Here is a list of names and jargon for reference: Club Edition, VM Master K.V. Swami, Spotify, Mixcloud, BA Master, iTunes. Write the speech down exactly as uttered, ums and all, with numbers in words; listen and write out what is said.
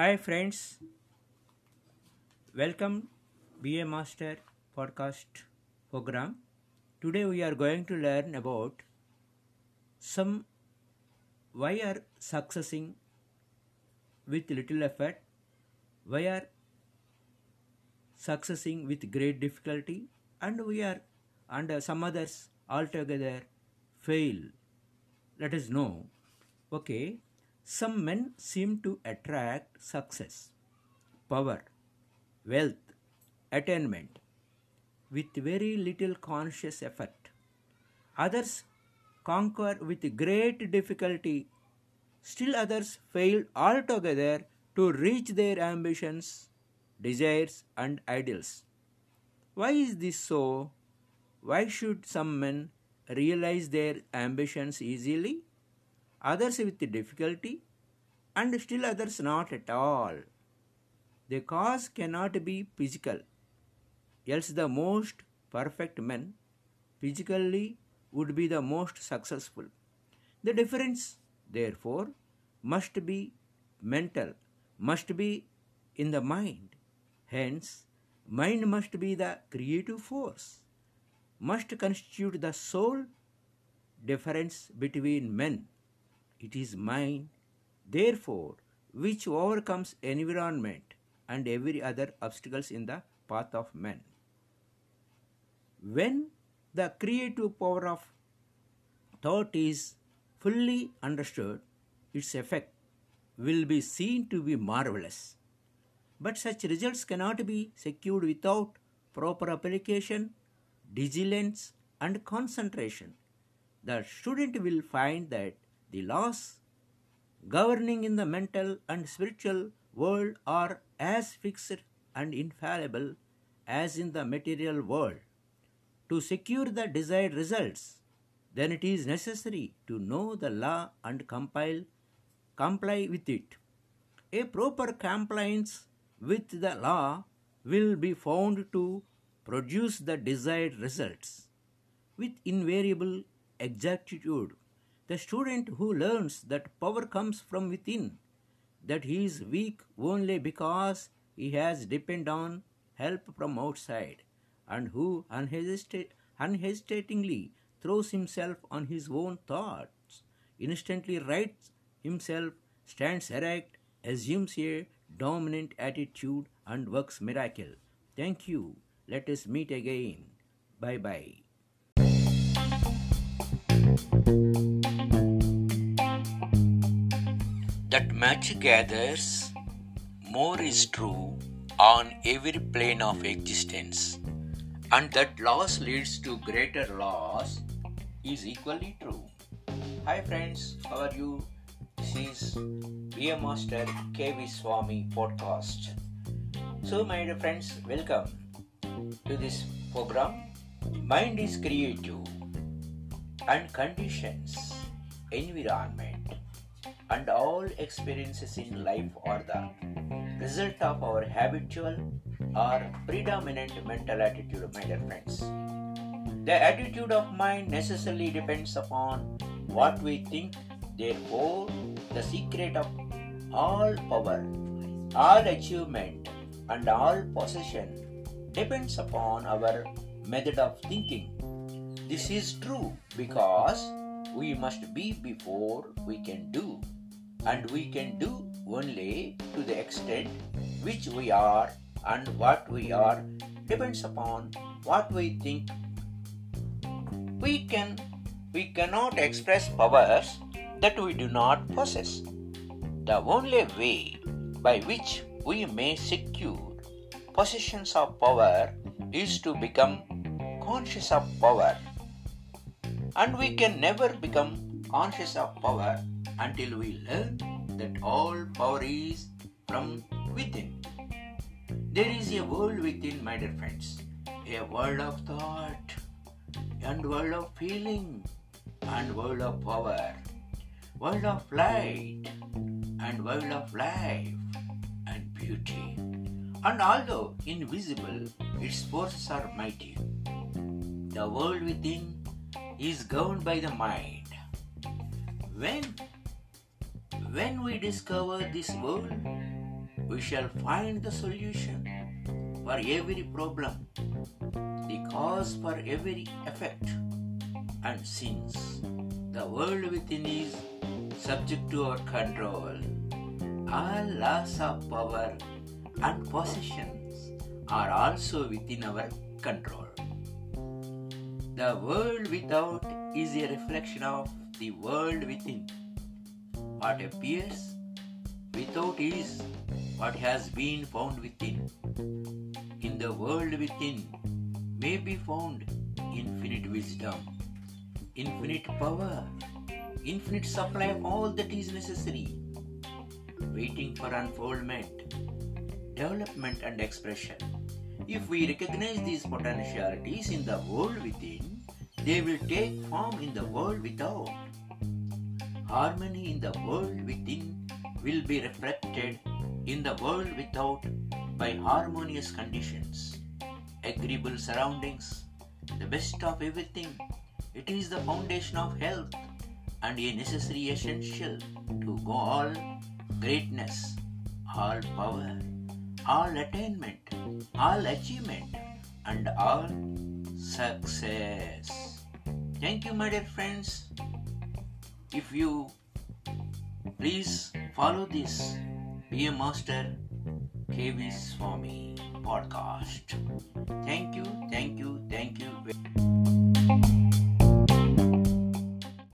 Hi friends, welcome BA master podcast program. Today we are going to learn about some why are succeeding with little effort, why are succeeding with great difficulty, and we are and some others altogether fail. Let us know. Okay, some men seem to attract success, power, wealth, attainment with very little conscious effort. Others conquer with great difficulty. Still others fail altogether to reach their ambitions, desires and ideals. Why is this so? Why should some men realize their ambitions easily, others with difficulty, and still others not at all? The cause cannot be physical, else the most perfect men physically would be the most successful. The difference, therefore, must be mental, must be in the mind. Hence, mind must be the creative force, must constitute the sole difference between men. It is mind, therefore, which overcomes environment and every other obstacles in the path of men. When the creative power of thought is fully understood, its effect will be seen to be marvelous. But such results cannot be secured without proper application, vigilance and concentration. The student will find that the laws governing in the mental and spiritual world are as fixed and infallible as in the material world. To secure the desired results, then it is necessary to know the law and compile, comply with it. A proper compliance with the law will be found to produce the desired results. With invariable exactitude, the student who learns that power comes from within, that he is weak only because he has depended on help from outside, and who unhesita- unhesitatingly throws himself on his own thoughts, instantly rights himself, stands erect, assumes a dominant attitude, and works miracle. Thank you. Let us meet again. Bye-bye. That magic gathers, more is true on every plane of existence, and that loss leads to greater loss is equally true. Hi friends, how are you? This is V M Master K V. Swami podcast. So my dear friends, welcome to this program. Mind is creative and conditions, environment and all experiences in life are the result of our habitual or predominant mental attitude, my dear friends. The attitude of mind necessarily depends upon what we think. Therefore, the secret of all power, all achievement and all possession depends upon our method of thinking. This is true because we must be before we can do, and we can do only to the extent which we are, and what we are depends upon what we think. We can, we cannot express powers that we do not possess. The only way by which we may secure possessions of power is to become conscious of power, and we can never become conscious of power until we learn that all power is from within. There is a world within, my dear friends, a world of thought and world of feeling and world of power, world of light and world of life and beauty. And although invisible, its forces are mighty. The world within is governed by the mind. When, when we discover this world, we shall find the solution for every problem, the cause for every effect and since the world within is subject to our control, all loss of power and possessions are also within our control. The world without is a reflection of the world within. What appears without is what has been found within. In the world within may be found infinite wisdom, infinite power, infinite supply of all that is necessary, waiting for unfoldment, development and expression. If we recognize these potentialities in the world within, they will take form in the world without. Harmony in the world within will be reflected in the world without by harmonious conditions, agreeable surroundings, the best of everything. It is the foundation of health and a necessary essential to all greatness, all power, all attainment, all achievement, and all success. Thank you, my dear friends. If you please follow this B A Master K V Swami podcast. Thank you, thank you, thank you.